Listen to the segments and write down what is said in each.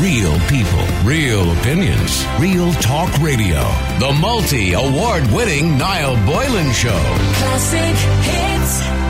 Real people, real opinions, real talk radio. The multi-award-winning Niall Boylan Show. Classic hits.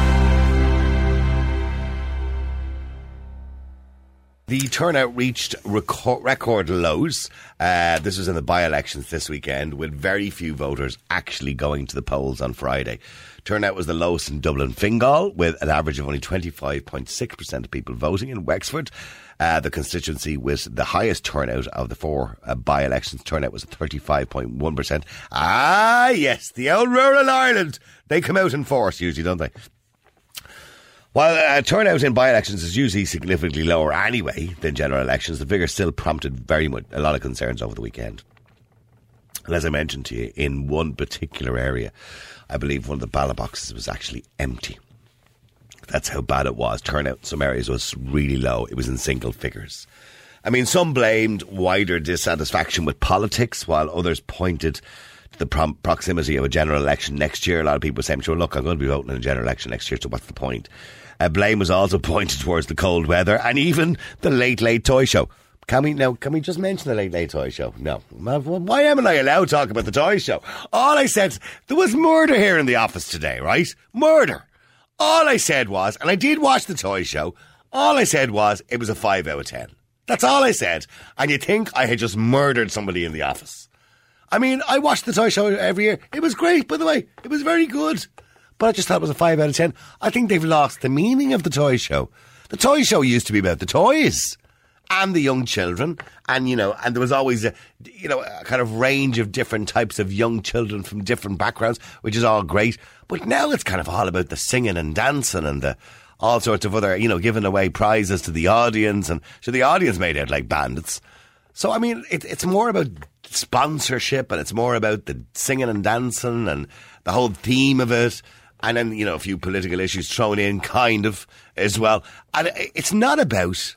The turnout reached record lows. This was in the by-elections this weekend, with very few voters actually going to the polls on Friday. Turnout was the lowest in Dublin Fingal, with an average of only 25.6% of people voting. In Wexford, the constituency with the highest turnout of the four by-elections, turnout was 35.1%. Ah, yes, the old rural Ireland. They come out in force usually, don't they? While turnout in by-elections is usually significantly lower anyway than general elections, the figure still prompted very much a lot of concerns over the weekend. And as I mentioned to you, in one particular area, I believe one of the ballot boxes was actually empty. That's how bad it was. Turnout in some areas was really low. It was in single figures. I mean, some blamed wider dissatisfaction with politics, while others pointed the proximity of a general election next year. A lot of people were saying, sure, look, I'm going to be voting in a general election next year, so what's the point? Blame was also pointed towards the cold weather and even the Late Late Toy Show. Can we just mention the Late Late Toy Show? No. Why am I allowed to talk about the Toy Show? All I said, there was murder here in the office today, right? Murder. All I said was, and I did watch the Toy Show, all I said was it was a 5 out of 10. That's all I said. And you'd think I had just murdered somebody in the office. I mean, I watched the Toy Show every year. It was great, by the way. It was very good. But I just thought it was a 5 out of 10. I think they've lost the meaning of the Toy Show. The Toy Show used to be about the toys and the young children. And, you know, and there was always a, you know, a kind of range of different types of young children from different backgrounds, which is all great. But now it's kind of all about the singing and dancing and the all sorts of other, you know, giving away prizes to the audience. And so the audience made out like bandits. So, I mean, it's more about sponsorship, and it's more about the singing and dancing and the whole theme of it, and then, you know, a few political issues thrown in kind of as well. And it's not about,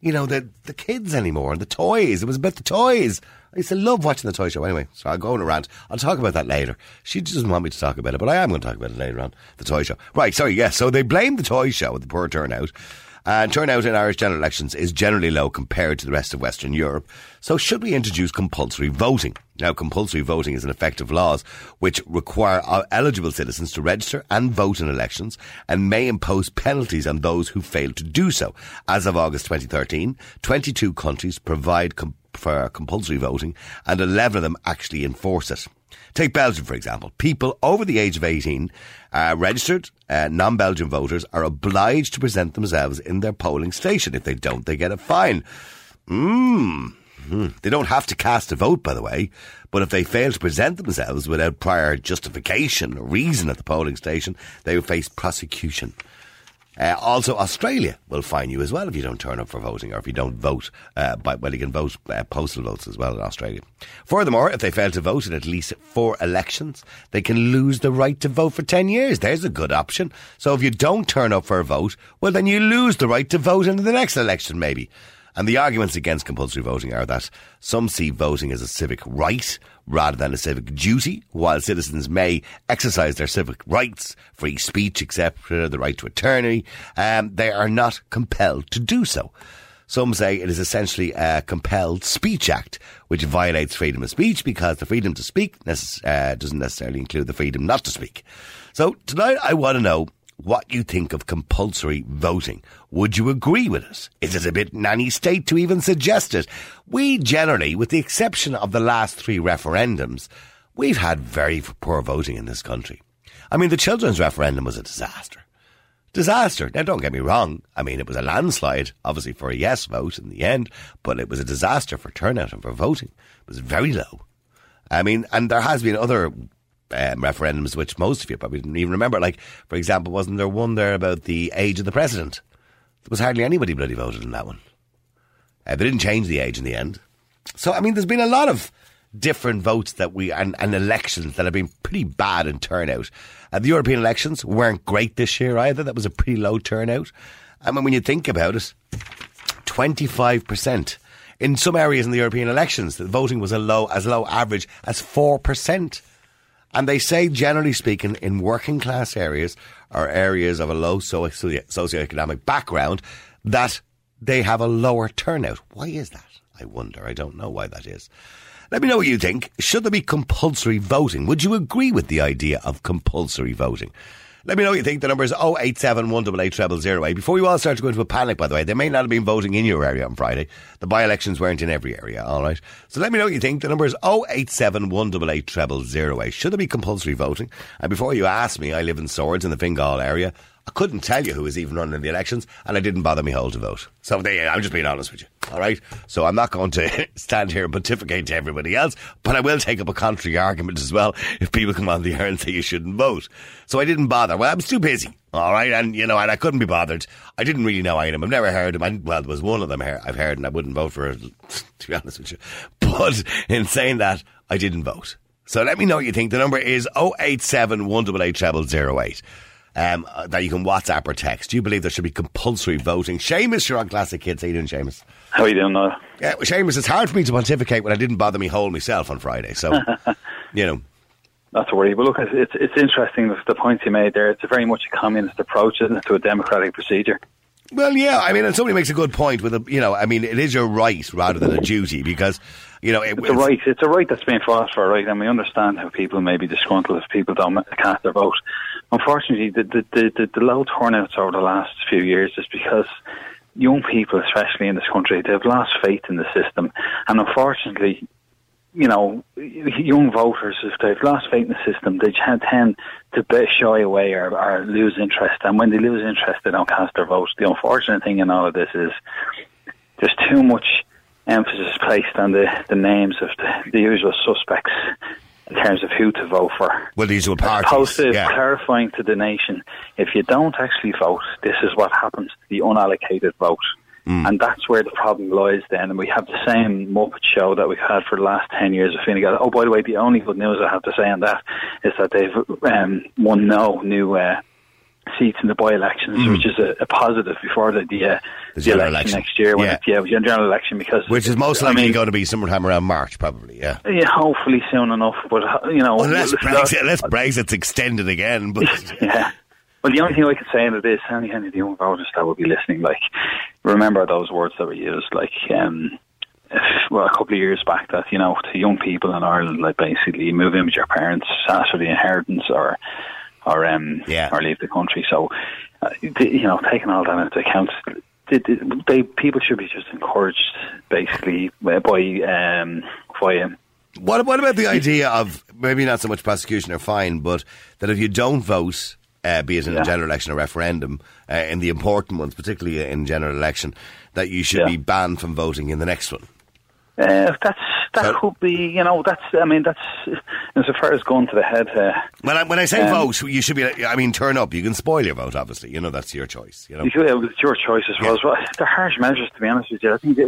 you know, the kids anymore and the toys. It was about the toys. I used to love watching the Toy Show. Anyway, so I'll go on a rant. I'll talk about that later. She doesn't want me to talk about it, but I am going to talk about it later on, the Toy Show. Right, sorry, yes. So they blame the Toy Show with the poor turnout. And turnout in Irish general elections is generally low compared to the rest of Western Europe. So should we introduce compulsory voting? Now, compulsory voting is an effect of laws which require eligible citizens to register and vote in elections and may impose penalties on those who fail to do so. As of August 2013, 22 countries provide for compulsory voting, and 11 of them actually enforce it. Take Belgium, for example. People over the age of 18, registered non-Belgian voters, are obliged to present themselves in their polling station. If they don't, they get a fine. They don't have to cast a vote, by the way, but if they fail to present themselves without prior justification or reason at the polling station, they will face prosecution. Also, Australia will fine you as well if you don't turn up for voting, or if you don't vote. Well, you can vote postal votes as well in Australia. Furthermore, if they fail to vote in at least 4 elections, they can lose the right to vote for 10 years. There's a good option. So if you don't turn up for a vote, well, then you lose the right to vote in the next election, maybe. And the arguments against compulsory voting are that some see voting as a civic right rather than a civic duty. While citizens may exercise their civic rights, free speech, etc., the right to attorney, they are not compelled to do so. Some say it is essentially a compelled speech act, which violates freedom of speech because the freedom to speak doesn't necessarily include the freedom not to speak. So tonight I want to know what you think of compulsory voting. Would you agree with us? Is it a bit nanny state to even suggest it? We generally, with the exception of the last 3 referendums, we've had very poor voting in this country. I mean, the children's referendum was a disaster. Disaster. Now, don't get me wrong. I mean, it was a landslide, obviously, for a yes vote in the end, but it was a disaster for turnout and for voting. It was very low. I mean, and there has been other referendums which most of you probably didn't even remember. Like, for example, wasn't there one there about the age of the president? There was hardly anybody bloody voted in that one. They didn't change the age in the end. So, I mean, there's been a lot of different votes that and elections that have been pretty bad in turnout. The European elections weren't great this year either. That was a pretty low turnout. I mean, when you think about it, 25%. In some areas in the European elections, the voting was as low average as 4%. And they say, generally speaking, in working class areas or areas of a low socioeconomic background, that they have a lower turnout. Why is that? I wonder. I don't know why that is. Let me know what you think. Should there be compulsory voting? Would you agree with the idea of compulsory voting? Let me know what you think. The number is 087 188 008. Before we all start to go into a panic, by the way, they may not have been voting in your area on Friday. The by-elections weren't in every area, all right? So let me know what you think. The number is 087 188 008. Should there be compulsory voting? And before you ask me, I live in Swords in the Fingal area. I couldn't tell you who was even running the elections, and I didn't bother me whole to vote. So I'm just being honest with you, all right? So I'm not going to stand here and pontificate to everybody else, but I will take up a contrary argument as well if people come on the air and say you shouldn't vote. So I didn't bother. Well, I was too busy, all right? And, you know, and I couldn't be bothered. I didn't really know any of them. I've never heard of them. Well, there was one of them I've heard, and I wouldn't vote for her, to be honest with you. But in saying that, I didn't vote. So let me know what you think. The number is 087 188 0008. That you can WhatsApp or text. Do you believe there should be compulsory voting? Seamus, you're on Classic Kids. How you doing, Seamus? How are you doing, Niall? Yeah, well, Seamus, it's hard for me to pontificate when I didn't bother me whole myself on Friday. So, you know. Not to worry. But look, it's interesting, the points you made there. It's a very much a communist approach, isn't it, to a democratic procedure? Well, yeah, I mean, and somebody makes a good point with a, you know, I mean, it is your right rather than a duty because, you know, it's a right that's been fought for, right? And we understand how people may be disgruntled if people don't cast their vote. Unfortunately, the low turnouts over the last few years is because young people, especially in this country, they've lost faith in the system, and unfortunately, you know, young voters, if they've lost faith in the system, they tend to shy away or lose interest. And when they lose interest, they don't cast their vote. The unfortunate thing in all of this is there's too much emphasis placed on the names of the usual suspects in terms of who to vote for. Well, these were parties. As opposed to clarifying to the nation, if you don't actually vote, this is what happens to the unallocated vote. Mm. And that's where the problem lies then. And we have the same Muppet show that we've had for the last 10 years of Fine Gael. Oh, by the way, the only good news I have to say on that is that they've won no new seats in the by-elections, which is a positive before the general election next year. When the general election, because... Which is most likely going to be sometime around March, probably, yeah. Yeah, hopefully soon enough, but, you know... Unless Brexit's extended again, but... yeah. Well, the only thing I can say in it is, any of the young voters that will be listening, like, remember those words that were used, like, a couple of years back, that, you know, to young people in Ireland, like, basically, move in with your parents, ask for the inheritance, or leave the country. So, you know, taking all that into account, people should be just encouraged, basically, by What about the idea of maybe not so much prosecution or fine, but that if you don't vote, be it in a general election or referendum, in the important ones, particularly in general election, that you should be banned from voting in the next one? Could be, you know, that's as far as going to the head. When I say vote, you should be, I mean, turn up. You can spoil your vote, obviously. You know, that's your choice. You know, it's your choice as well. Yeah. Well, they're harsh measures, to be honest with you. I think,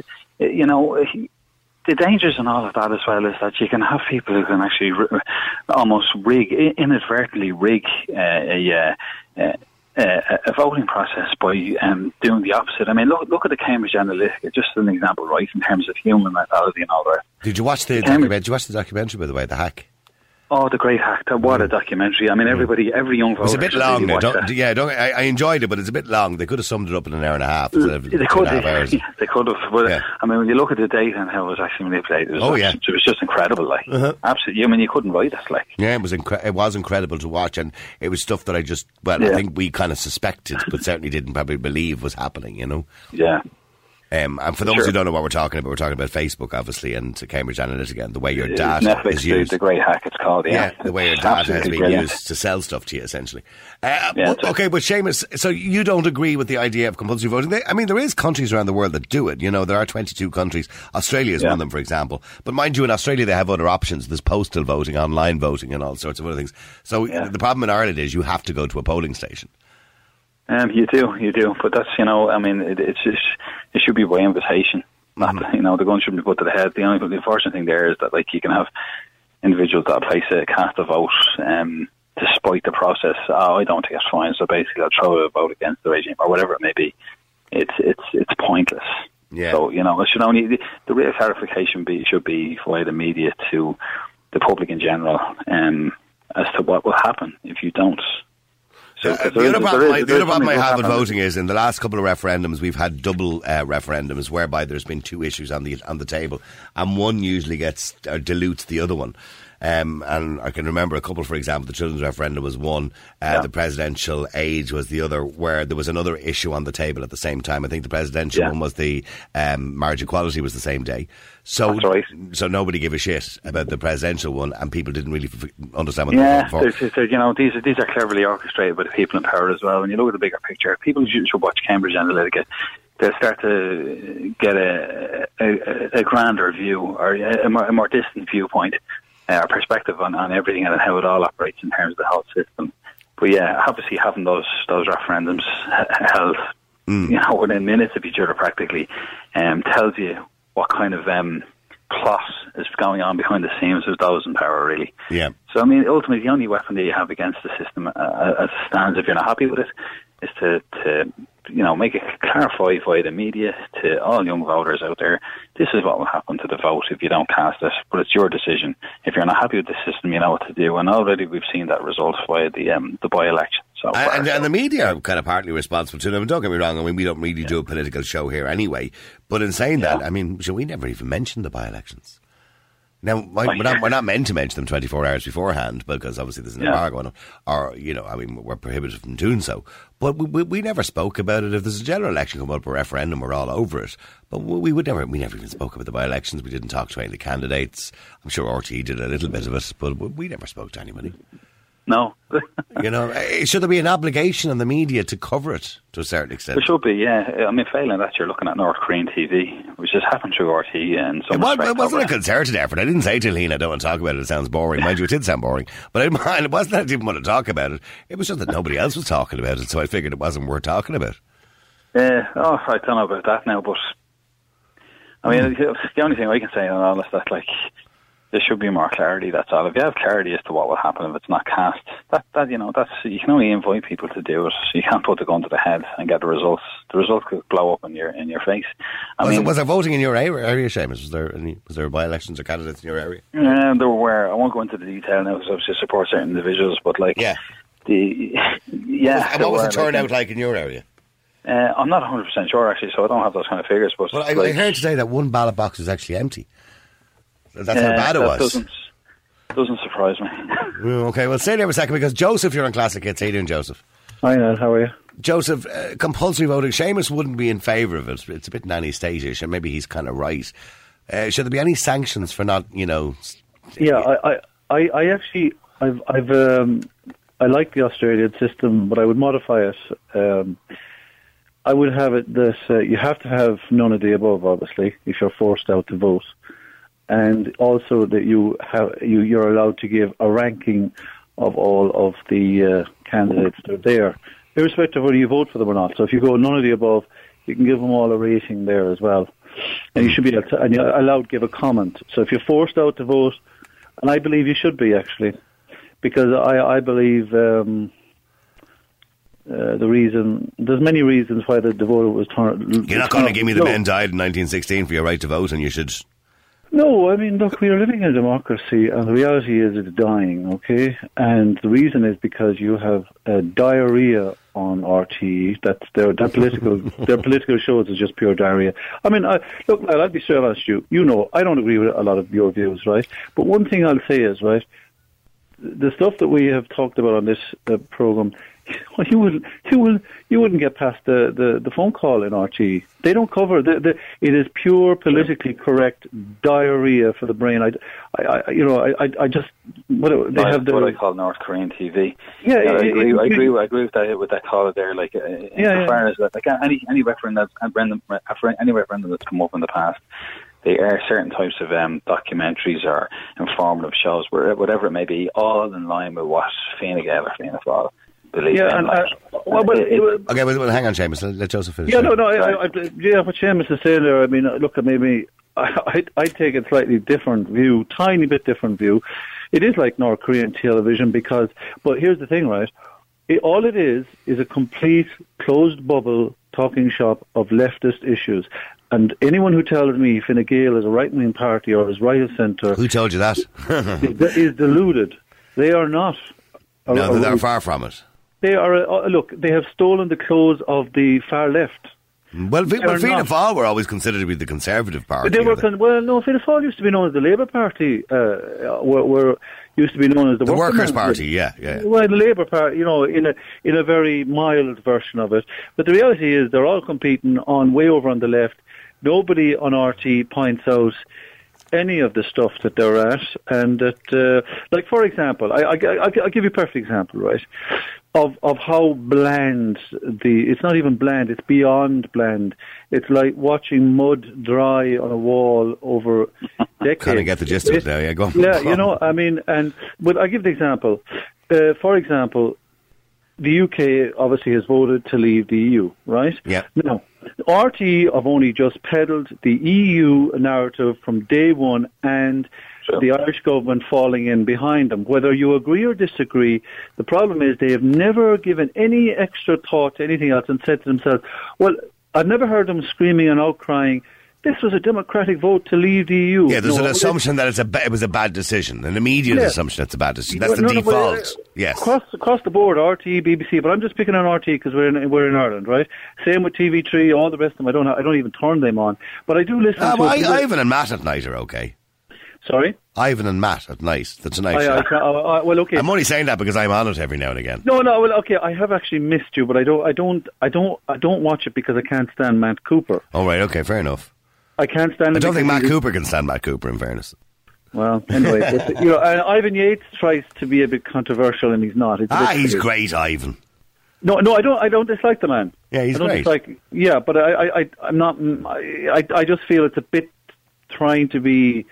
you know... The dangers in all of that as well is that you can have people who can actually inadvertently rig a voting process by doing the opposite. I mean, look at the Cambridge Analytica, just as an example, right, in terms of human mentality and all that. Did you watch the documentary, by the way, The Hack? Oh, The Great Hack. What a documentary. I mean, every young voter... It's a bit long. Really I enjoyed it, but it's a bit long. They could have summed it up in an hour and a half. They could have. But, I mean, when you look at the data and how it was actually manipulated, it was just incredible. Like, absolutely. I mean, you couldn't write it. Like. Yeah, it was incredible to watch, and it was stuff that I just... Well, I think we kind of suspected, but certainly didn't probably believe was happening, you know? Yeah. And for those who don't know what we're talking about Facebook, obviously, and Cambridge Analytica, and the way your data Netflix is used. The Great Hack, it's called. Yeah, the way your data has been used to sell stuff to you, essentially. But Seamus, so you don't agree with the idea of compulsory voting? I mean, there is countries around the world that do it. You know, there are 22 countries. Australia is one of them, for example. But mind you, in Australia, they have other options. There's postal voting, online voting, and all sorts of other things. So the problem in Ireland is you have to go to a polling station. You do. But that's, you know, I mean, it should be by invitation. Not, you know, the gun shouldn't be put to the head. The unfortunate thing there is that, like, you can have individuals that place a cast a vote despite the process. Oh, I don't think it's fine, so basically I'll throw a vote against the regime or whatever it may be. It's pointless. Yeah. So, you know, it should only the real clarification should be via the media to the public in general as to what will happen if you don't. The other problem I have at voting is in the last couple of referendums we've had double referendums whereby there's been two issues on the table, and one usually gets or dilutes the other one. And I can remember a couple, for example, the children's referendum was one, the presidential age was the other, where there was another issue on the table at the same time. I think the presidential one was the marriage equality was the same day. So, that's right. So nobody gave a shit about the presidential one, and people didn't really understand what they were voting for. You know, these are cleverly orchestrated by the people in power as well. When you look at the bigger picture, people should watch Cambridge Analytica. They'll start to get a grander view or a more distant viewpoint. Our perspective on everything and how it all operates in terms of the whole system. But yeah, obviously having those referendums held, you know, within minutes of each other practically, tells you what kind of plot is going on behind the scenes with those in power, really. Yeah. So I mean, ultimately, the only weapon that you have against the system, as it stands, if you're not happy with it, is to you know, make it clarify via the media to all young voters out there, this is what will happen to the vote if you don't cast it, but it's your decision. If you're not happy with the system, you know what to do, and already we've seen that result via the by-election. So and the media are kind of partly responsible too. I mean, don't get me wrong, I mean, we don't really do a political show here anyway, but in saying that, I mean, should we never even mention the by-elections? Now, we're not meant to mention them 24 hours beforehand because obviously there's an embargo on it, or, you know, I mean, we're prohibited from doing so. But we never spoke about it. If there's a general election come up, a referendum, we're all over it. But we never even spoke about the by-elections. We didn't talk to any of the candidates. I'm sure RTÉ did a little bit of it, but we never spoke to anybody. No. You know, should there be an obligation on the media to cover it to a certain extent? There should be, yeah. I mean, failing that, you're looking at North Korean TV, which has happened through RTÉ. And it wasn't a concerted effort. I didn't say to Lena, I don't want to talk about it, it sounds boring. Mind you, it did sound boring. But I didn't mind, it wasn't that I didn't want to talk about it. It was just that nobody else was talking about it, so I figured it wasn't worth talking about. I don't know about that now, but I mean, the only thing I can say on all is that, like, there should be more clarity, that's all. If you have clarity as to what will happen if it's not cast, that's you can only invite people to do it. You can't put the gun to the head and get the results. The results could blow up in your face. Was there voting in your area, Seamus? Was there by-elections or candidates in your area? There were. I won't go into the detail now because obviously support certain individuals, but like... Yeah. What was the turnout like in your area? I'm not 100% sure, actually, so I don't have those kind of figures. But I heard today that one ballot box was actually empty. That's how bad it was. Doesn't surprise me. Okay, well, stay there for a second because Joseph, you're on Classic Hits. How are you doing, Joseph? Hi, Ned. How are you? Joseph, compulsory voting. Seamus wouldn't be in favour of it. It's a bit nanny-state-ish, and maybe he's kind of right. Should there be any sanctions for not, you know... Yeah, I like the Australian system, but I would modify it. I would have it this... you have to have none of the above, obviously, if you're forced out to vote. And also that you're allowed to give a ranking of all of the candidates that are there, irrespective of whether you vote for them or not. So if you go none of the above, you can give them all a rating there as well. And you should be allowed to give a comment. So if you're forced out to vote, and I believe you should be actually, because I believe there's many reasons why the vote was turned. You're not going to give me the men died in 1916 for your right to vote, and you should... No, I mean, look, we are living in a democracy, and the reality is it's dying, okay? And the reason is because you have diarrhea on RTÉ. Their political shows is just pure diarrhea. I mean, look, I'll be straight honest with you. You know, I don't agree with a lot of your views, right? But one thing I'll say is, right, the stuff that we have talked about on this programme, well, you wouldn't get past the phone call in RTÉ. They don't cover it is pure politically correct diarrhea for the brain. What I call North Korean TV. Yeah, I agree with that caller there. Like, as far as that, like any referendum that's come up in the past. There are certain types of documentaries or informative shows, where whatever it may be, all in line with what Fine Gael or Fianna Fáil. Well, hang on, Seamus. Let Joseph finish. What Seamus is saying there. I mean, look, maybe I take a slightly different view, tiny bit different view. It is like North Korean television but here's the thing, right? All it is a complete closed bubble talking shop of leftist issues. And anyone who tells me Fine Gael is a right-wing party or is right of centre, who told you that? Is deluded. They are not. No, they're far from it. They are, look, they have stolen the clothes of the far left. Well, Fianna Fáil were always considered to be the Conservative Party. They were no, Fianna Fáil used to be known as the Labour Party, used to be known as the Workers' Party, yeah. Well, the Labour Party, you know, in a very mild version of it. But the reality is they're all competing on way over on the left. Nobody on RT points out any of the stuff that they're at, and that, like, for example, I'll give you a perfect example, right, of how bland it's not even bland, it's beyond bland. It's like watching mud dry on a wall over decades. Kind of get the gist of it now, yeah, go on. Yeah, you know, I mean, but I'll give the example. For example, the UK obviously has voted to leave the EU, right? Yeah. Now, RTÉ have only just peddled the EU narrative from day one, and the Irish government falling in behind them. Whether you agree or disagree, the problem is they have never given any extra thought to anything else and said to themselves, well, I've never heard them screaming and outcrying, this was a democratic vote to leave the EU. Yeah, there's an assumption that it was a bad decision, an immediate assumption that's a bad decision. That's the default. Yes. Across the board, RTÉ, BBC, but I'm just picking on RTÉ because we're in Ireland, right? Same with TV3, all the rest of them. I don't even turn them on, but I do listen. Ivan and Matt at night are okay. Sorry? Ivan and Matt at night, the Tonight Show. Well, okay. I'm only saying that because I'm on it every now and again. No, well, okay, I have actually missed you, but I don't watch it because I can't stand Matt Cooper. All right, okay, fair enough. I can't stand. I don't think Matt Cooper can stand Matt Cooper. In fairness. Well, anyway, you know, Ivan Yates tries to be a bit controversial, and he's not. He's great, Ivan. No, I don't dislike the man. Yeah, he's great. Yeah, but I'm not. I just feel it's a bit trying to be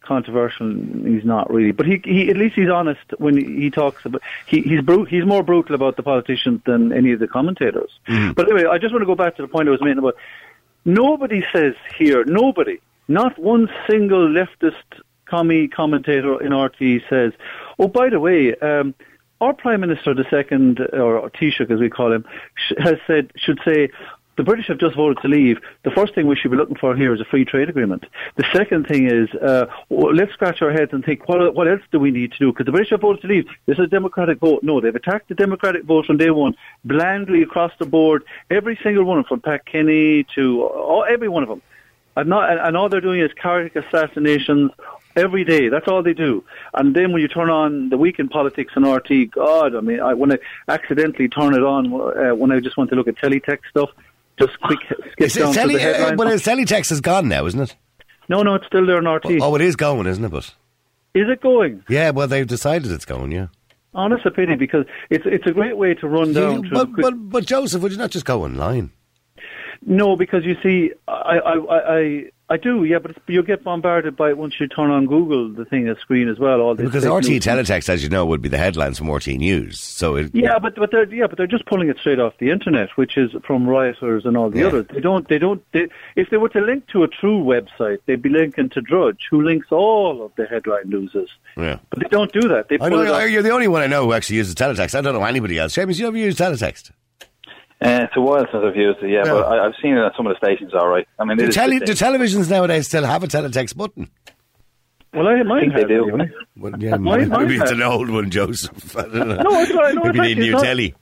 controversial. He's not really, but he at least he's honest when he talks about. He's more brutal about the politicians than any of the commentators. Mm. But anyway, I just want to go back to the point I was making about. Nobody says here, not one single leftist commie commentator in RTÉ says, oh, by the way, our Prime Minister II, or Taoiseach as we call him, should say, the British have just voted to leave. The first thing we should be looking for here is a free trade agreement. The second thing is, let's scratch our heads and think, what else do we need to do? Because the British have voted to leave. This is a democratic vote. No, they've attacked the democratic vote from day one, blandly across the board, every single one of them, from Pat Kenny to every one of them. And all they're doing is character assassinations every day. That's all they do. And then when you turn on the weekend politics on RT, God, I mean, when I accidentally turn it on, when I just want to look at Teletext stuff, just quick skip down to the headline. But Teletext is gone now, isn't it? No, it's still there in RT. Oh, it is going, isn't it? But is it going? Yeah, well, they've decided it's going, yeah. Oh, that's a pity, because it's a great way to run down. But Joseph, would you not just go online? No, because you see, I do, yeah, but you get bombarded by it once you turn on Google, the thing, the screen as well. All this because RT Teletext, as you know, would be the headlines from RT News. So but they're just pulling it straight off the internet, which is from rioters and all the others. They don't. If they were to link to a true website, they'd be linking to Drudge, who links all of the headline newses. Yeah, but they don't do that. You're the only one I know who actually uses Teletext. I don't know anybody else. Seamus, you ever use Teletext? It's a while since I've used it, yeah. But I've seen it at some of the stations, all right. I mean, do televisions nowadays still have a teletext button? Well, I think they do. Well, yeah, maybe it's an old one, Joseph. I don't know. Maybe you need new telly.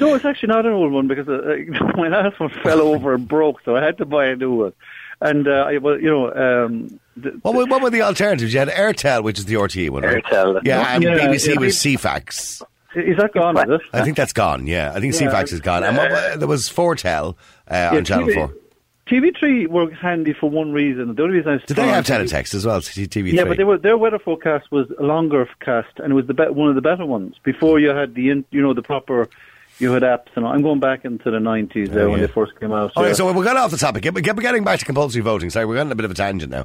No, it's actually not an old one, because my last one fell over and broke, so I had to buy a new one. And, what were the alternatives? You had Airtel, which is the RTÉ one, right? Airtel. Yeah, and BBC was Ceefax. Is that gone, is it? I think that's gone, yeah. I think Ceefax is gone. And there was Fortel on Channel 4. TV3 were handy for one reason. The only reason did they have teletext as well, TV3? Yeah, but their weather forecast was a longer cast, and it was one of the better ones. Before you had the proper... You had apps, and I'm going back into the 90s there when they first came out. Okay, so we got off the topic. We're getting back to compulsory voting. Sorry, we're going on a bit of a tangent now.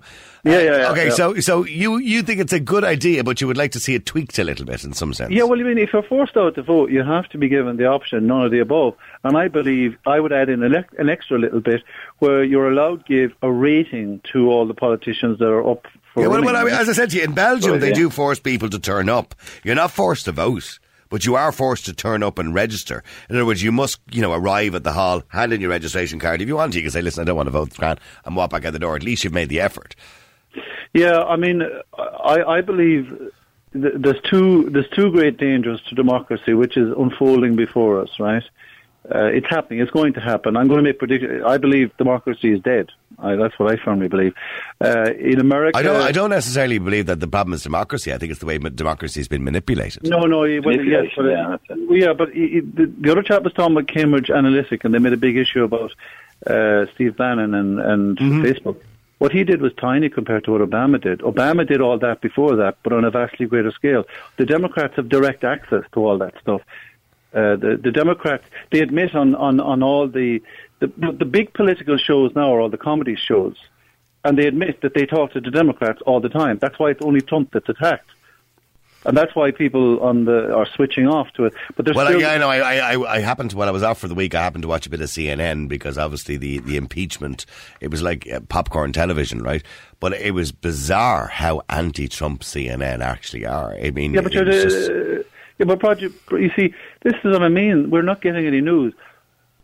So you think it's a good idea, but you would like to see it tweaked a little bit in some sense. Yeah, well, I mean, if you're forced out to vote, you have to be given the option, none of the above. And I believe I would add in an extra little bit where you're allowed to give a rating to all the politicians that are up for voting. Well, I mean, as I said to you, in Belgium, they do force people to turn up. You're not forced to vote, but you are forced to turn up and register. In other words, you must, arrive at the hall, hand in your registration card. If you want to, you can say, listen, I don't want to vote, and walk back out the door. At least you've made the effort. Yeah, I mean, I believe there's two great dangers to democracy, which is unfolding before us, right? It's happening. It's going to happen. I'm going to make predictions. I believe democracy is dead. That's what I firmly believe. In America... I don't necessarily believe that the problem is democracy. I think it's the way democracy has been manipulated. No. But the other chap was talking about Cambridge Analytica, and they made a big issue about Steve Bannon and mm-hmm. Facebook. What he did was tiny compared to what Obama did. Obama did all that before that, but on a vastly greater scale. The Democrats have direct access to all that stuff. The Democrats, they admit on all the big political shows now are all the comedy shows, and they admit that they talk to the Democrats all the time. That's why it's only Trump that's attacked. And that's why people are switching off to it. But there's I happened to watch a bit of CNN because obviously the impeachment, it was like popcorn television, right? But it was bizarre how anti-Trump CNN actually are. I mean, yeah, but you see, this is what I mean. We're not getting any news.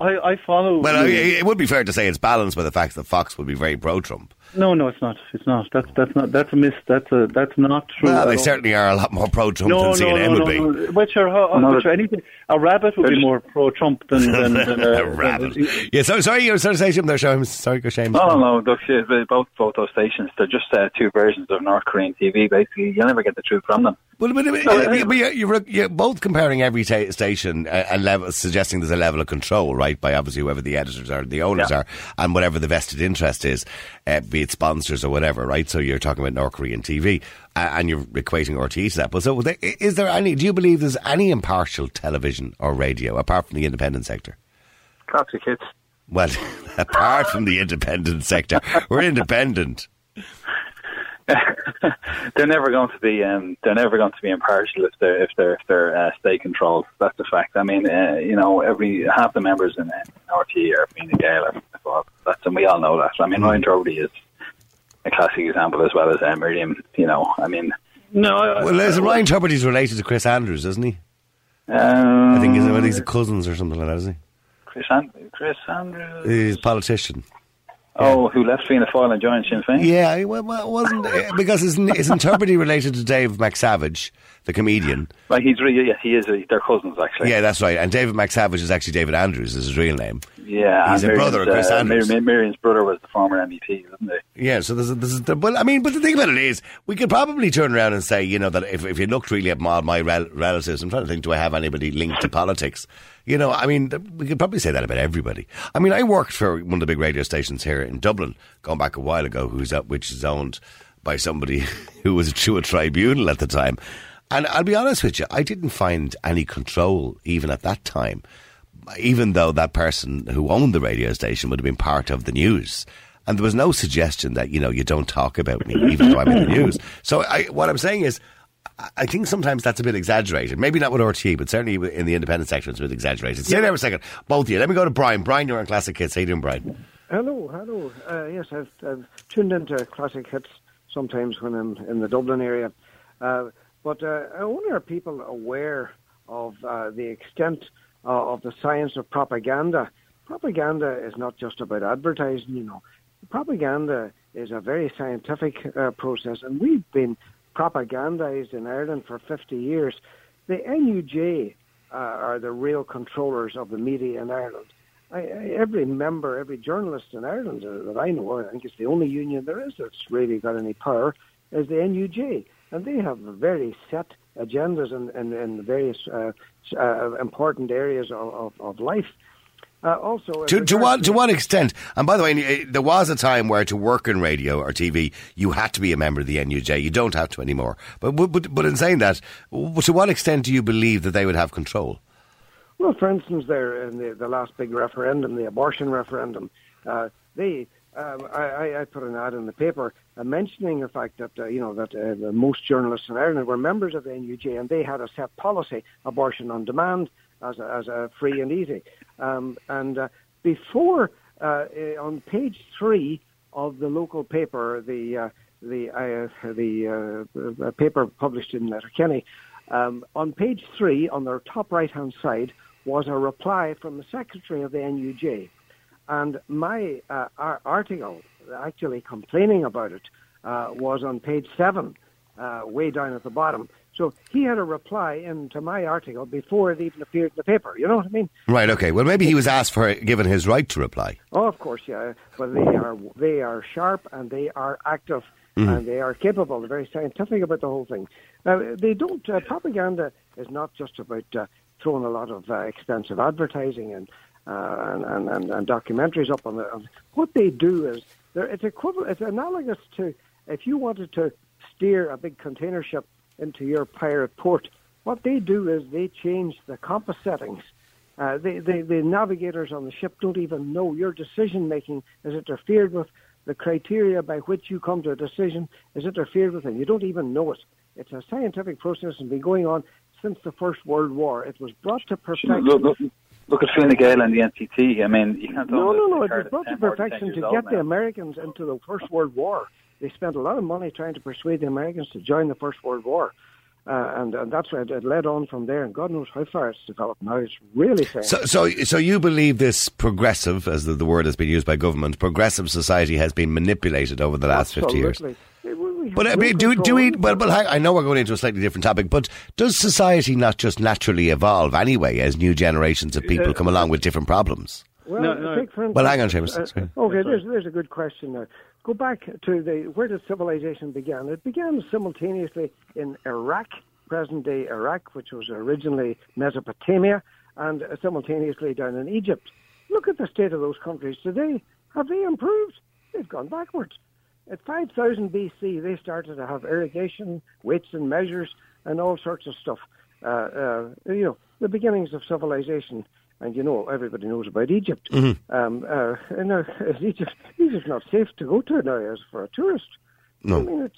I follow. Well, it would be fair to say it's balanced by the fact that Fox would be very pro-Trump. No, it's not. It's not. That's a miss. That's not true. Well, they certainly are a lot more pro-Trump than CNN would be. No. A rabbit would be more pro-Trump than a rabbit. Yeah. So sorry, you're sort of saying something there, Shane. Sorry, go Shane. No. Look, both those stations. They're just two versions of North Korean TV. Basically, you never get the truth from them. Well, you're both comparing every station and level, suggesting there's a level of control, right, by obviously whoever the editors are, the owners are, and whatever the vested interest is, be it sponsors or whatever, right? So you're talking about North Korean TV, and you're equating RTÉ to that. But so do you believe there's any impartial television or radio, apart from the independent sector? Cops and kids. Well, apart from the independent sector. We're independent. They're never going to be impartial if they're state controlled. That's a fact. I mean, every half the members in RTÉ are Fine Gael. And we all know that. I mean, Ryan Trowbridge is a classic example as well as Miriam. Ryan Trowbridge is related to Chris Andrews, isn't he? I think he's cousins or something like that, isn't he? Chris Andrews. He's a politician. Yeah. Oh, who left Fianna Fáil and joined Sinn Féin? Yeah, well, wasn't because isn't Turbidity related to Dave McSavage, the comedian? Like they're cousins actually. Yeah, that's right. And David McSavage is actually David Andrews, is his real name. Yeah, he's a brother of Chris Andrews. Miriam's brother was the former MEP, wasn't he? Yeah, so but the thing about it is, we could probably turn around and say, that if you looked really at all my relatives, I'm trying to think, do I have anybody linked to politics? We could probably say that about everybody. I mean, I worked for one of the big radio stations here in Dublin, going back a while ago, which is owned by somebody who was a true tribunal at the time. And I'll be honest with you, I didn't find any control even at that time, even though that person who owned the radio station would have been part of the news. And there was no suggestion that, you don't talk about me, even though I'm in the news. So what I'm saying is, I think sometimes that's a bit exaggerated. Maybe not with RTÉ, but certainly in the independent section it's a bit exaggerated. Stay there for a second, both of you. Let me go to Brian. Brian, you're on Classic Hits. How you doing, Brian? Hello. Yes, I've tuned into Classic Hits sometimes when I'm in the Dublin area. But I wonder, are people aware of the extent of the science of propaganda? Propaganda is not just about advertising, Propaganda is a very scientific process, and we've been propagandized in Ireland for 50 years. The NUJ are the real controllers of the media in Ireland. Every journalist in Ireland that I know, I think it's the only union there is that's really got any power, is the NUJ. And they have very set agendas in various important areas of life. Also, to what extent? And by the way, there was a time where to work in radio or TV, you had to be a member of the NUJ. You don't have to anymore. But in saying that, to what extent do you believe that they would have control? Well, for instance, there in the last big referendum, the abortion referendum, I put an ad in the paper mentioning the fact that that most journalists in Ireland were members of the NUJ, and they had a set policy: abortion on demand as a free and easy. Before on page 3 of the local paper, the paper published in Letterkenny, on page 3 on their top right hand side was a reply from the secretary of the NUJ, and my article actually complaining about it was on page 7, way down at the bottom. So he had a reply into my article before it even appeared in the paper. You know what I mean? Right, okay. Well, maybe he was asked for, given his right to reply. Oh, of course, yeah. But they are sharp and they are active and they are capable. They're very scientific about the whole thing. Now, they don't... propaganda is not just about throwing a lot of expensive advertising and documentaries up on the... What they do is... It's equivalent. It's analogous to if you wanted to steer a big container ship into your pirate port. What they do is they change the compass settings. The navigators on the ship don't even know your decision-making is interfered with. The criteria by which you come to a decision is interfered with, and you don't even know it. It's a scientific process and been going on since the First World War. It was brought to perfection. Look at Fine Gael and the NCT. I mean, you can't... No. It was brought to perfection to get the Americans into the First World War. They spent a lot of money trying to persuade the Americans to join the First World War. And that's where it led on from there. And God knows how far it's developed now. It's really famous. So you believe this progressive, as the word has been used by government, progressive society has been manipulated over the last 50 years. But I mean, Well, I know we're going into a slightly different topic, but does society not just naturally evolve anyway as new generations of people come along with different problems? Well, hang on, Seamus. Okay, there's a good question there. Go back to where did civilization begin? It began simultaneously in Iraq, present-day Iraq, which was originally Mesopotamia, and simultaneously down in Egypt. Look at the state of those countries today. Have they improved? They've gone backwards. At 5000 BC, they started to have irrigation, weights and measures, and all sorts of stuff. The beginnings of civilization. And everybody knows about Egypt. Mm-hmm. Egypt's not safe to go to now as for a tourist. No. I mean,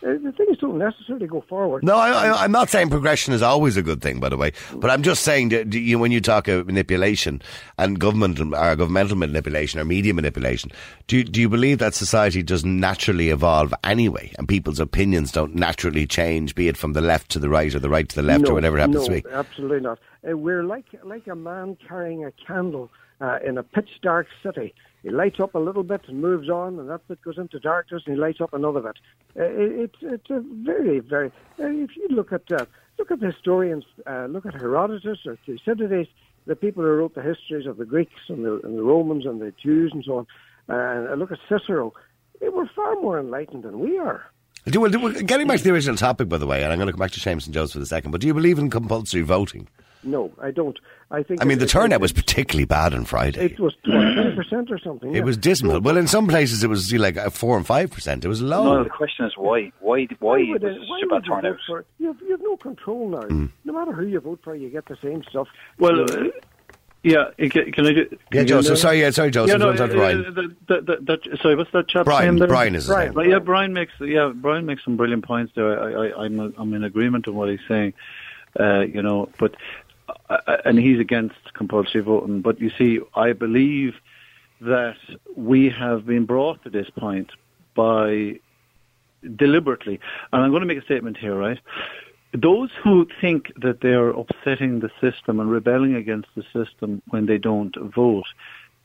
the things don't necessarily go forward. No, I'm not saying progression is always a good thing, by the way. But I'm just saying that when you talk of manipulation and governmental manipulation or media manipulation, do you believe that society doesn't naturally evolve anyway and people's opinions don't naturally change, be it from the left to the right or the right to the left or whatever happens to be? No, absolutely not. We're like a man carrying a candle in a pitch-dark city. He lights up a little bit and moves on, and that bit goes into darkness, and he lights up another bit. It's a very, very... if you look at the historians, look at Herodotus or Thucydides, the people who wrote the histories of the Greeks and the Romans and the Jews and so on, and look at Cicero, they were far more enlightened than we are. Getting back to the original topic, by the way, and I'm going to come back to Seamus and Joe's for a second, but do you believe in compulsory voting? No, I don't. The turnout was particularly bad on Friday. It was 20% or something. Yeah. It was dismal. Well, in some places it was like 4 and 5%. It was low. No, the question is why? Why was such a bad turnout? You have no control now. Mm. No matter who you vote for, you get the same stuff. Well, yeah. Can I do... Joseph. Sorry, Joseph. Yeah, no, Ryan. What's that chap's name there? Brian is his name. Well, yeah, Brian makes some brilliant points there. I'm in agreement on what he's saying. And he's against compulsory voting. But you see, I believe that we have been brought to this point by deliberately. And I'm going to make a statement here, right? Those who think that they're upsetting the system and rebelling against the system when they don't vote,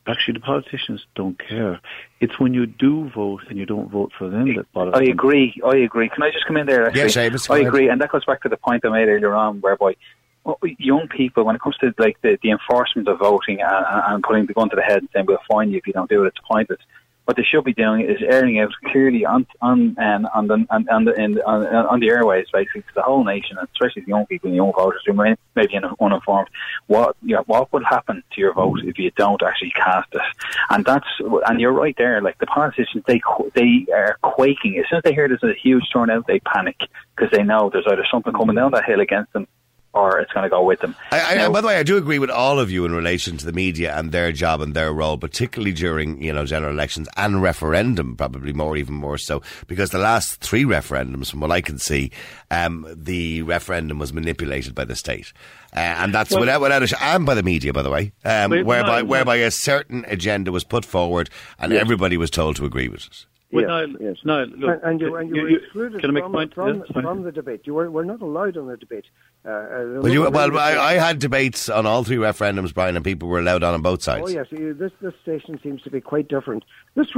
actually the politicians don't care. It's when you do vote and you don't vote for them that bothers them. I agree. Can I just come in there? Actually? Yes, I agree. And that goes back to the point I made earlier on, whereby young people, when it comes to like the enforcement of voting and putting the gun to the head and saying we'll fine you if you don't do it, it's pointless. What they should be doing is airing out clearly on the airways, basically, to the whole nation, and especially the young people and the young voters who may be uninformed. What would happen to your vote if you don't actually cast it? And you're right there. Like the politicians, they are quaking as soon as they hear there's a huge turnout. They panic because they know there's either something coming down that hill against them, or it's going to go with them. By the way, I do agree with all of you in relation to the media and their job and their role, particularly during general elections and referendum, probably even more so, because the last 3 referendums, from what I can see, the referendum was manipulated by the state. And that's and by the media, by the way, whereby a certain agenda was put forward and everybody was told to agree with it. Well, yes, yes. No, look, and you were excluded from the debate. You were not allowed on the debate. I had debates on all 3 referendums, Brian, and people were allowed on both sides. Oh, yes. This station seems to be quite different. This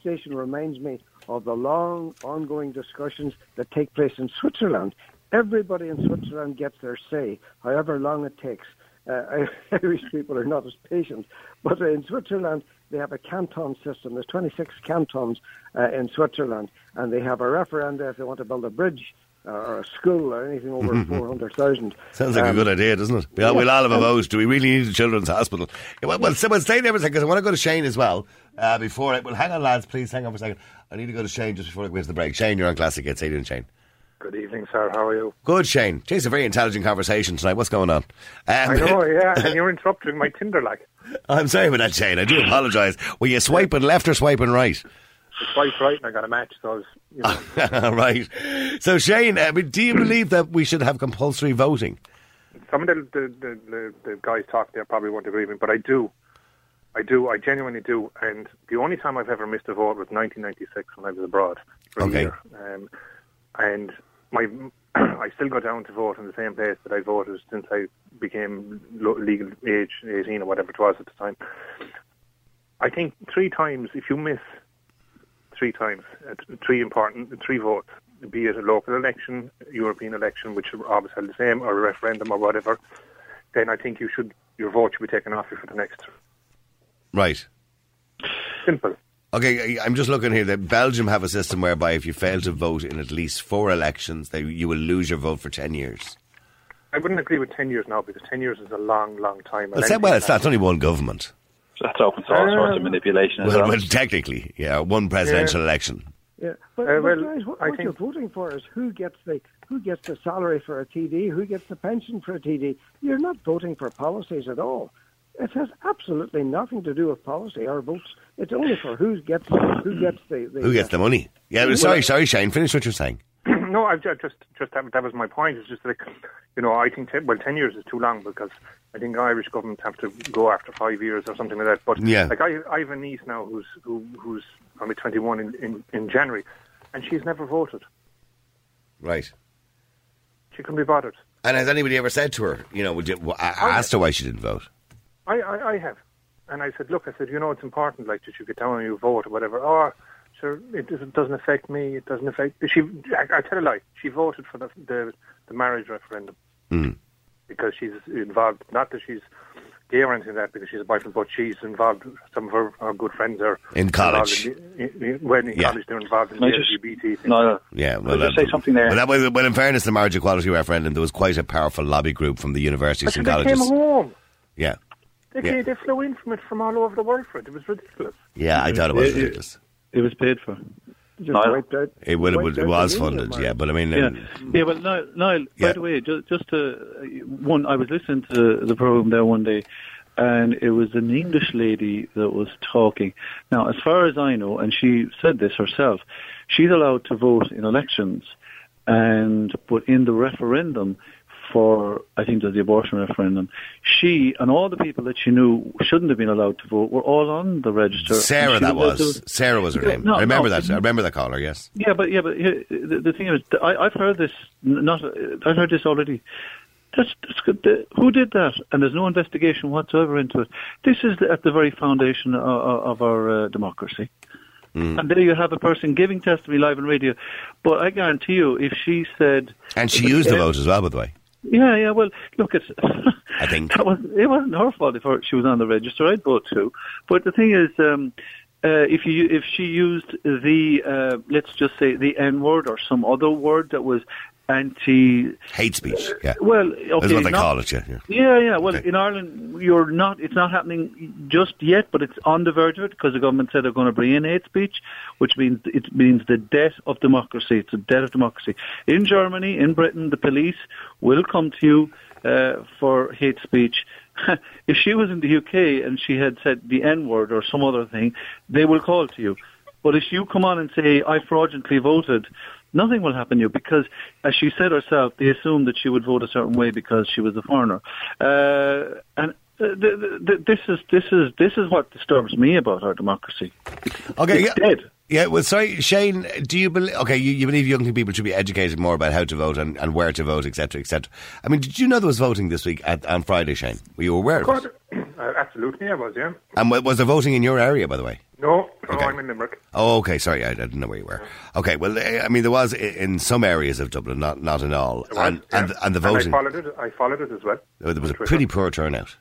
station reminds me of the long, ongoing discussions that take place in Switzerland. Everybody in Switzerland gets their say, however long it takes. Irish people are not as patient. But in Switzerland, they have a canton system. There's 26 cantons in Switzerland, and they have a referenda if they want to build a bridge or a school or anything over 400,000. Sounds like a good idea, doesn't it? Yeah, we'll all have a vote. Do we really need a children's hospital? Well, stay there for a second, because I want to go to Shane as well. Well, hang on, lads, please hang on for a second. I need to go to Shane just before I go into the break. Shane, you're on Classic Hits. How are you doing, Shane? Good evening, sir. How are you? Good, Shane. It's a very intelligent conversation tonight. What's going on? I know, yeah. And you're interrupting my Tinder like. I'm sorry about that, Shane. I do apologise. Were you swiping left or swiping right? Swipe right, and I got a match. So, you know. Right. So, Shane, do you believe that we should have compulsory voting? Some of the guys talking there probably won't agree with me, but I do. I genuinely do. And the only time I've ever missed a vote was 1996 when I was abroad for a year. And I still go down to vote in the same place that I voted since I became legal age 18 or whatever it was at the time. I think three times, if you miss three times, three votes, be it a local election, European election, which are obviously the same, or a referendum or whatever, then I think your vote should be taken off you for the next. Right. Simple. Okay, I'm just looking here. Belgium have a system whereby if you fail to vote in at least four elections, you will lose your vote for 10 years. I wouldn't agree with 10 years now, because 10 years is a long, long time. It's only one government. So that's open to all sorts of manipulation. Well, technically, yeah, one presidential election. Yeah, but guys, what you're voting for is who gets the salary for a TD, who gets the pension for a TD. You're not voting for policies at all. It has absolutely nothing to do with policy. Our votes. It's only for who gets the money. Yeah, sorry, Shane. Finish what you're saying. No, I've just that was my point. It's just like, you know, I think 10 years is too long, because I think Irish governments have to go after 5 years or something like that. But yeah, like I have a niece now who's only 21 in January, and she's never voted. Right. She couldn't be bothered. And has anybody ever said to her, you know, asked her why she didn't vote? I have. And I said, look, you know, it's important, like, that you get down and you vote or whatever. Oh, sure, it doesn't affect me. It doesn't affect... I tell a lie. She voted for the marriage referendum because she's involved, not that she's gay or anything like that, because she's a boyfriend, but she's involved, some of her good friends are... In college. College, they're involved in the LGBT thing. No. Yeah, well... Did you say something there? Well, in fairness, the marriage equality referendum, there was quite a powerful lobby group from the universities and colleges. They came home. Yeah. They flew in from it from all over the world for it. It was ridiculous. Yeah, I thought it was ridiculous. It was paid for. It was funded, yeah. But I mean... Yeah, well, Niall, by the way, just I was listening to the programme there one day, and it was an English lady that was talking. Now, as far as I know, and she said this herself, she's allowed to vote in elections, but in the referendum... for, I think, the abortion referendum, she and all the people that she knew shouldn't have been allowed to vote were all on the register. Sarah was her name. I remember that caller, yes. Yeah, but the thing is, I've heard this already. That's good. Who did that? And there's no investigation whatsoever into it. This is at the very foundation of our democracy. Mm. And there you have a person giving testimony live on radio. But I guarantee you, if she said... And she used the vote as well, by the way. Yeah, well, look, it's... I think... it wasn't her fault if she was on the register. I'd vote too. But the thing is, if she used let's just say, the N-word or some other word that was hate speech, yeah. Well, okay. That's what they call it, yeah. Yeah, well, okay. In Ireland, it's not happening just yet, but it's on the verge of it, because the government said they're going to bring in hate speech, which means it means the death of democracy. It's the death of democracy. In Germany, in Britain, the police will come to you for hate speech. If she was in the UK and she had said the N-word or some other thing, they will call to you. But if you come on and say, I fraudulently voted... nothing will happen to you, because, as she said herself, they assumed that she would vote a certain way because she was a foreigner. This is what disturbs me about our democracy. It's dead. Yeah, well, sorry, Shane, do you believe... Okay, you believe young people should be educated more about how to vote and where to vote, etc., etc. I mean, did you know there was voting this week on Friday, Shane? Were you aware of it? Absolutely, I was, yeah. And was there voting in your area, by the way? No, okay. I'm in Limerick. Oh, okay, sorry, I didn't know where you were. Okay, well, I mean, there was in some areas of Dublin, not in all. And the voting... And I followed it as well. There was a pretty poor turnout.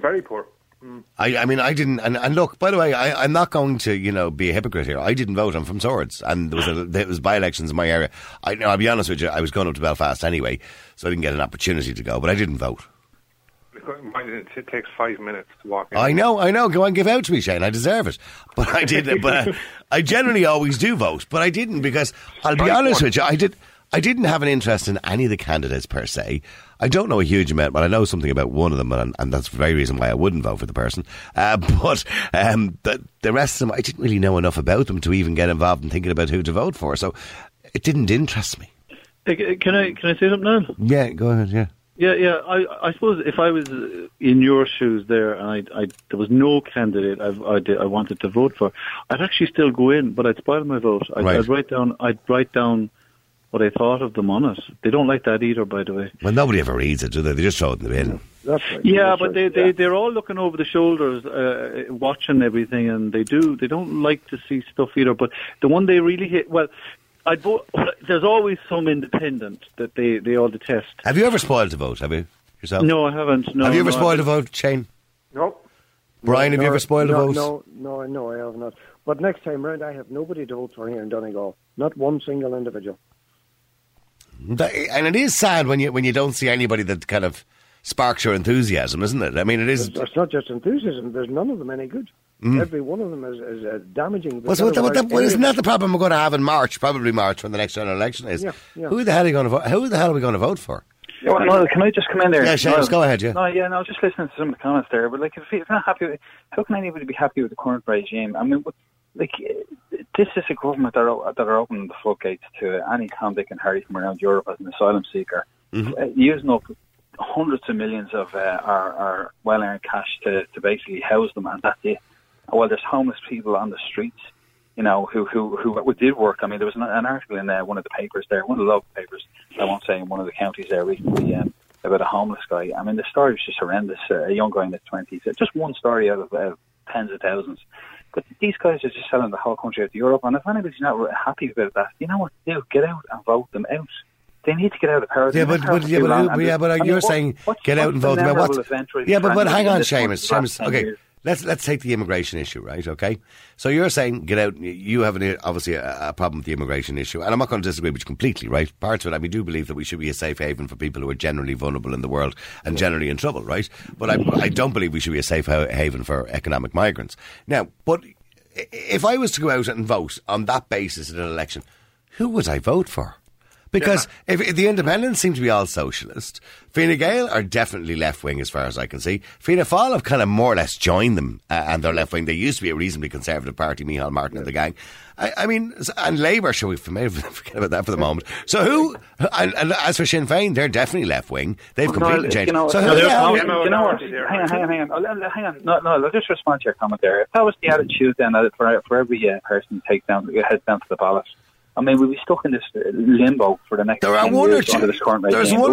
Very poor. Mm. I mean, I didn't... And look, by the way, I'm not going to, be a hypocrite here. I didn't vote. I'm from Swords. And there was by-elections in my area. I'll be honest with you, I was going up to Belfast anyway, so I didn't get an opportunity to go, but I didn't vote. It takes 5 minutes to walk in. I know. Go on, give out to me, Shane. I deserve it. But I did. But I generally always do vote. But I didn't because I'll be honest with you. I didn't have an interest in any of the candidates per se. I don't know a huge amount, but I know something about one of them, and that's the very reason why I wouldn't vote for the person. But the rest of them, I didn't really know enough about them to even get involved in thinking about who to vote for. So it didn't interest me. Can I say something now? Yeah, go ahead. Yeah. Yeah. I suppose if I was in your shoes there, and there was no candidate I wanted to vote for, I'd actually still go in, but I'd spoil my vote. I'd write down what I thought of them on it. They don't like that either, by the way. Well, nobody ever reads it, do they? They just throw it in the bin. That's right. Yeah, but they're all looking over the shoulders, watching everything, and they don't like to see stuff either. But the one they really hate, well. I'd vote. There's always some independent that they all detest. Have you ever spoiled a vote? Have you yourself? No, I haven't. No, have you ever spoiled a vote, Shane? No. Brian, have you ever spoiled a vote? No, I have not. But next time round, I have nobody to vote for here in Donegal. Not one single individual. And it is sad when you don't see anybody that kind of sparks your enthusiasm, isn't it? I mean, it is. It's not just enthusiasm. There's none of them any good. Mm. Every one of them is damaging. Well, isn't that the problem we're going to have in March? Probably March when the next general election is. Yeah. Who the hell are we going to vote for? Yeah, well, Niall, can I just come in there? Yeah, Shane, go ahead. Yeah. No, just listening to some of the comments there. But like, if you're not happy, how can anybody be happy with the current regime? I mean, this is a government that are opening the floodgates to any Tom, Dick, and Harry from around Europe as an asylum seeker, using up hundreds of millions of our well-earned cash to basically house them, and that's it. Well, there's homeless people on the streets, who did work. I mean, there was an article in one of the papers there, one of the local papers, I won't say in one of the counties there recently, about a homeless guy. I mean, the story was just horrendous. A young guy in his 20s, just one story out of tens of thousands. But these guys are just selling the whole country out to Europe, and if anybody's not happy about that, you know what to do? Get out and vote them out. They need to get out of power. But you're saying get out and vote them out. But hang on, Seamus. Okay. Let's take the immigration issue, right? Okay, so you're saying get out. You have obviously a problem with the immigration issue, and I'm not going to disagree with you completely, right? Parts of it, I mean, do believe that we should be a safe haven for people who are generally vulnerable in the world and generally in trouble, right? But I don't believe we should be a safe haven for economic migrants. Now, but if I was to go out and vote on that basis in an election, who would I vote for? Because if the independents seem to be all socialist, Fine Gael are definitely left-wing as far as I can see. Fianna Fáil have kind of more or less joined them and they're left-wing. They used to be a reasonably conservative party, Micheál Martin and the gang. I mean, and Labour, shall we forget about that for the moment. So who, and as for Sinn Féin, they're definitely left-wing. They've completely changed. Hang on. No, just respond to your comment there. If that was the attitude then for every person heads down to the ballot, I mean, we'll be stuck in this limbo for the next. There's one or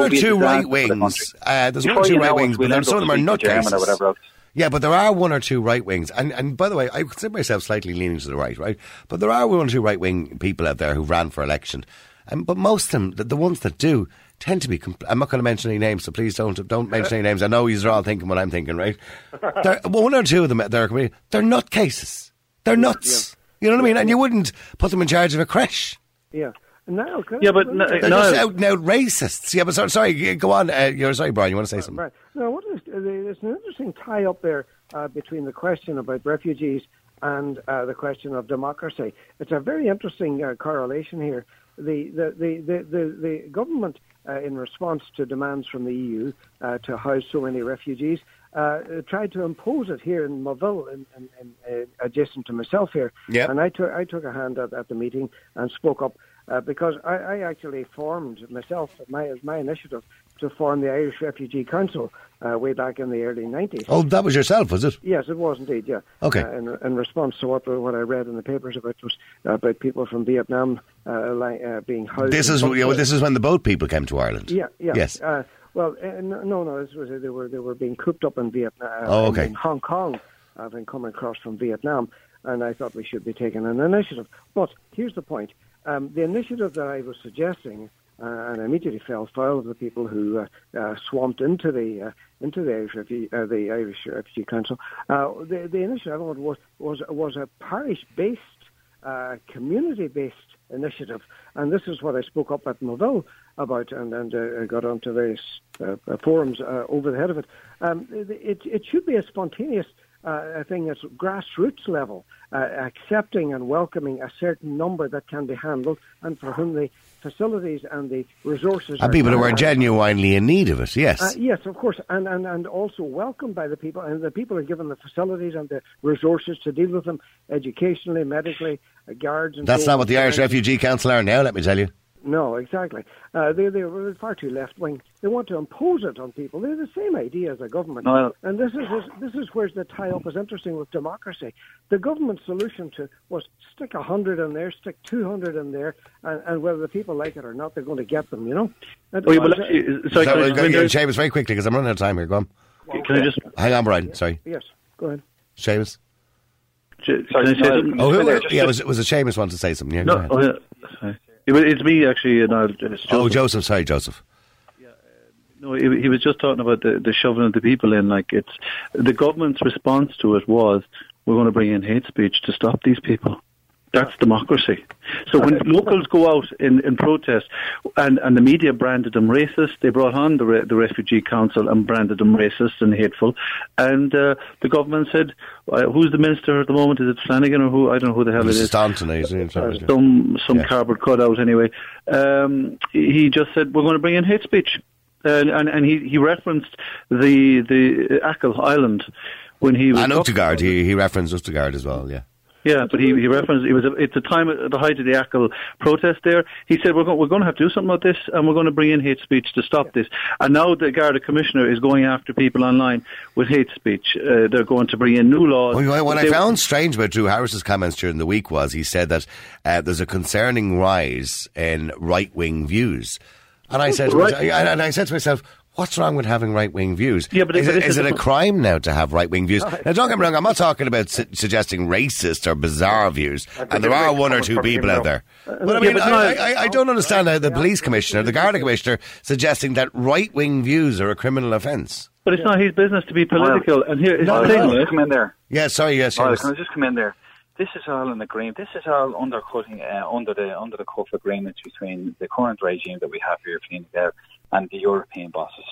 two right wings, but some of them are nutcases. Yeah, but there are one or two right wings, and by the way, I consider myself slightly leaning to the right? But there are one or two right wing people out there who ran for election, but most of them, the ones that do, tend to be. I'm not going to mention any names, so please don't mention any names. I know you're all thinking what I'm thinking, right? One or two of them, they're nutcases. They're nuts. Yeah. You know what I mean? And you wouldn't put them in charge of a creche. Yeah. No, good. Yeah, but they're just out and out racists. Yeah, but sorry, go on. You're sorry, Brian, you want to say something? Right. Now, there's an interesting tie up there between the question about refugees and the question of democracy. It's a very interesting correlation here. The government, in response to demands from the EU to house so many refugees, tried to impose it here in Moville, and adjacent to myself here. Yep. And I took a hand at the meeting and spoke up because I actually formed myself, my initiative, to form the Irish Refugee Council way back in the early 90s. Oh, that was yourself, was it? Yes, it was indeed, yeah. Okay. In response to what I read in the papers about people from Vietnam being housed. This is when the boat people came to Ireland. Yeah. Yes. Well, no. They were being cooped up in Vietnam, in Hong Kong, having come across from Vietnam, and I thought we should be taking an initiative. But here's the point. The initiative that I was suggesting, and I immediately fell foul of the people who swamped into the Irish Refugee Council. The initiative was a parish-based, community-based initiative, and this is what I spoke up at Moville about, and got onto various forums over the head of it. It should be a spontaneous thing at grassroots level, accepting and welcoming a certain number that can be handled, and for whom the facilities and the resources and people who are genuinely in need of it, yes. Yes, of course, and also welcomed by the people, and the people are given the facilities and the resources to deal with them educationally, medically, guards. And that's not what the Irish Refugee Council are now, let me tell you. No, exactly. They're far too left-wing. They want to impose it on people. They're the same idea as the government. No. And this is where the tie-up is interesting with democracy. The government's solution to was stick 100 in there, stick 200 in there, and whether the people like it or not, they're going to get them, you know? Seamus, very quickly, because I'm running out of time here. Go on. Well, can I just... Hang on, Brian. Yes. Sorry. Yes, go ahead. Seamus? Was it Seamus wanted to say something? Yeah, no, oh, yeah. Sorry. It's me, actually. And it's Joseph. Oh, Joseph. Sorry, Joseph. Yeah, no, he was just talking about the shoving of the people in. Like, it's the government's response to it was, we're going to bring in hate speech to stop these people. That's democracy. So when locals go out in protest, and the media branded them racist, they brought on the Refugee Council and branded them racist and hateful. And the government said, who's the minister at the moment? Is it Flanagan or who? I don't know who the hell it is. Some cardboard cutout anyway. He just said, we're going to bring in hate speech. And he referenced the Achill Island when he was... And Ustergaard, he referenced Ustergaard as well, yeah. Yeah, but he referenced it's the time at the height of the Achill protest there. He said we're going to have to do something about this, and we're going to bring in hate speech to stop this. And now the Garda Commissioner is going after people online with hate speech. They're going to bring in new laws. What I found strange about Drew Harris's comments during the week was he said that there's a concerning rise in right-wing views, and I said to myself, what's wrong with having right-wing views? Yeah, but is it a crime now to have right-wing views? Now, don't get me wrong, I'm not talking about suggesting racist or bizarre views, and there are one or two people out there. But I mean, I don't understand how the police commissioner, the Garda commissioner, suggesting that right-wing views are a criminal offence. But it's not his business to be political. And here, come in there. Yeah, sorry, yes. Can I just come in there? This is all an agreement. This is all undercutting under the cuff agreements between the current regime that we have here, Fine Gael, and the European bosses.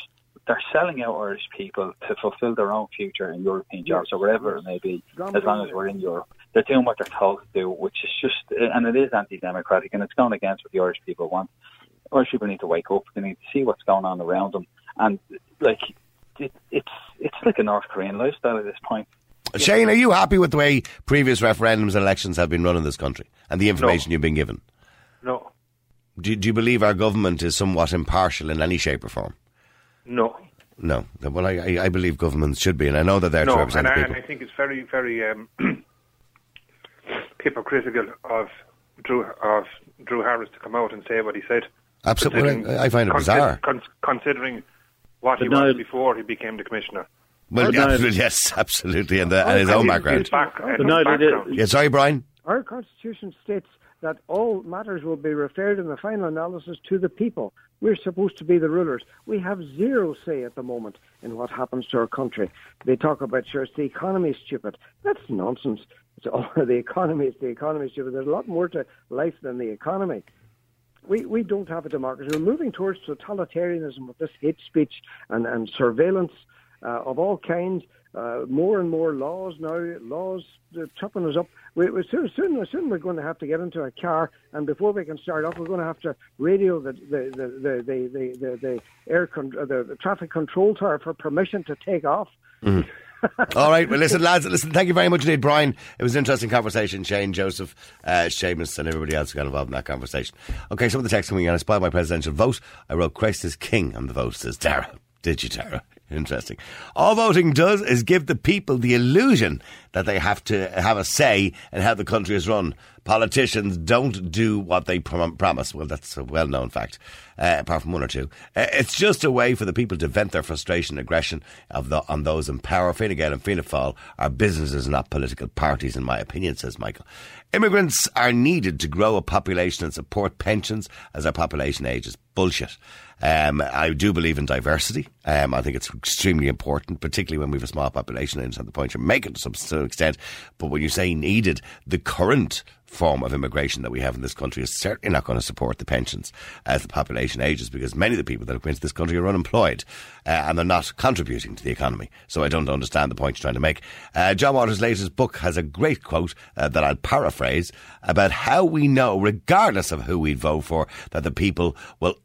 They're selling out Irish people to fulfil their own future in European jobs or wherever it may be, as long as we're in Europe. They're doing what they're told to do, which is just, and it is anti-democratic, and it's going against what the Irish people want. Irish people need to wake up. They need to see what's going on around them. And, like, it's like a North Korean lifestyle at this point. Shane, are you happy with the way previous referendums and elections have been run in this country and the information you've been given? No. Do you believe our government is somewhat impartial in any shape or form? No. No. Well, I believe governments should be, and I know that they're there to represent the people. And I think it's very, very hypocritical of Drew Harris to come out and say what he said. Absolutely. I find it bizarre. Considering what he was before he became the commissioner. Well, absolutely, yes, absolutely, and his own background. Yeah, sorry, Brian. Our constitution states that all matters will be referred in the final analysis to the people. We're supposed to be the rulers. We have zero say at the moment in what happens to our country. They talk about, sure, it's the economy is stupid. That's nonsense. It's the economy is stupid. There's a lot more to life than the economy. We don't have a democracy. We're moving towards totalitarianism with this hate speech and surveillance of all kinds. More and more laws now, chopping us up. Soon we're going to have to get into a car, and before we can start off, we're going to have to radio the traffic control tower for permission to take off. Mm. All right, well, listen, lads, thank you very much indeed, Brian. It was an interesting conversation, Shane, Joseph, Seamus, and everybody else who got involved in that conversation. Okay, some of the text coming in. I spoiled my presidential vote. I wrote Christ is King on the vote, says Tara. Did you, Tara? Interesting. All voting does is give the people the illusion that they have to have a say in how the country is run. Politicians don't do what they promise. Well, that's a well-known fact, apart from one or two. It's just a way for the people to vent their frustration and aggression on those in power. Fine Gael and Fianna Fáil are businesses, not political parties, in my opinion, says Michael. Immigrants are needed to grow a population and support pensions as our population ages. Bullshit. I do believe in diversity. I think it's extremely important, particularly when we have a small population. I understand the point you're making to some extent. But when you say needed, the current form of immigration that we have in this country is certainly not going to support the pensions as the population ages, because many of the people that have come into this country are unemployed and they're not contributing to the economy. So I don't understand the point you're trying to make. John Waters' latest book has a great quote that I'll paraphrase about how we know, regardless of who we vote for, that the people will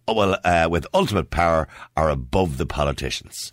with ultimate power are above the politicians.